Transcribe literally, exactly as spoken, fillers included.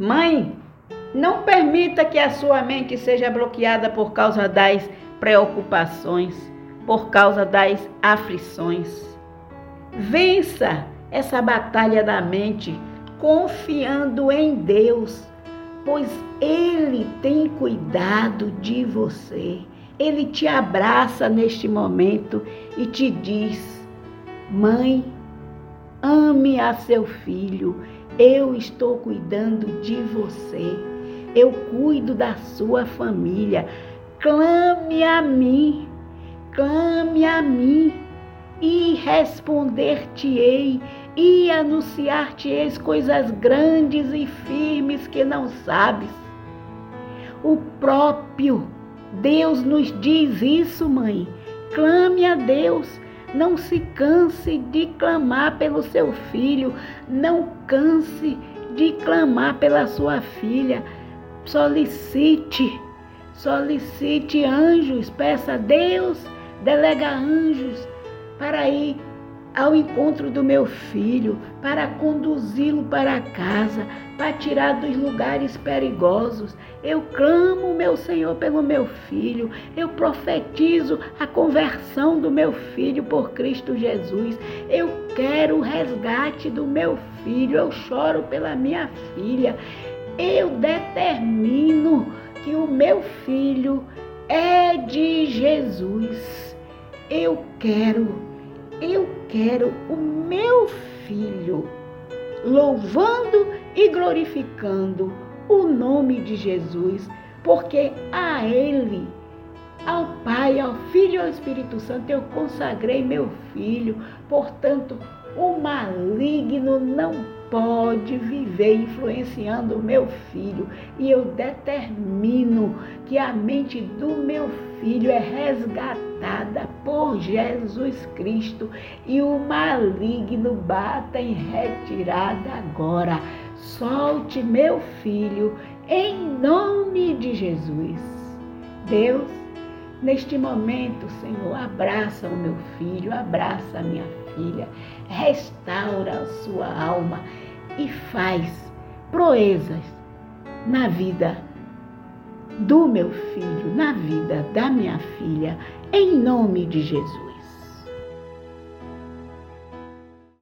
Mãe, não permita que a sua mente seja bloqueada por causa das preocupações, por causa das aflições. Vença essa batalha da mente confiando em Deus, pois Ele tem cuidado de você. Ele te abraça neste momento e te diz: Mãe, ame a seu filho, eu estou cuidando de você, eu cuido da sua família, clame a mim, clame a mim, e responder-te-ei, e anunciar-te-eis coisas grandes e firmes que não sabes. O próprio Deus nos diz isso, mãe. Clame a Deus. Não se canse de clamar pelo seu filho. Não canse de clamar pela sua filha. Solicite. Solicite anjos. Peça a Deus. Delega anjos para ir ao encontro do meu filho, para conduzi-lo para casa, para tirar dos lugares perigosos. Eu clamo, meu Senhor, pelo meu filho, eu profetizo a conversão do meu filho por Cristo Jesus, eu quero o resgate do meu filho, eu choro pela minha filha, eu determino que o meu filho é de Jesus, eu quero Eu quero o meu filho louvando e glorificando o nome de Jesus, porque a Ele, ao Pai, ao Filho e ao Espírito Santo, eu consagrei meu filho. Portanto, o maligno não pode viver influenciando o meu filho. E eu determino que a mente do meu filho é resgatada por Jesus Cristo e o maligno bata em retirada agora. Solte meu filho em nome de Jesus. Deus, neste momento, Senhor, abraça o meu filho, abraça a minha filha, restaura a sua alma e faz proezas na vida do meu filho, na vida da minha filha, em nome de Jesus.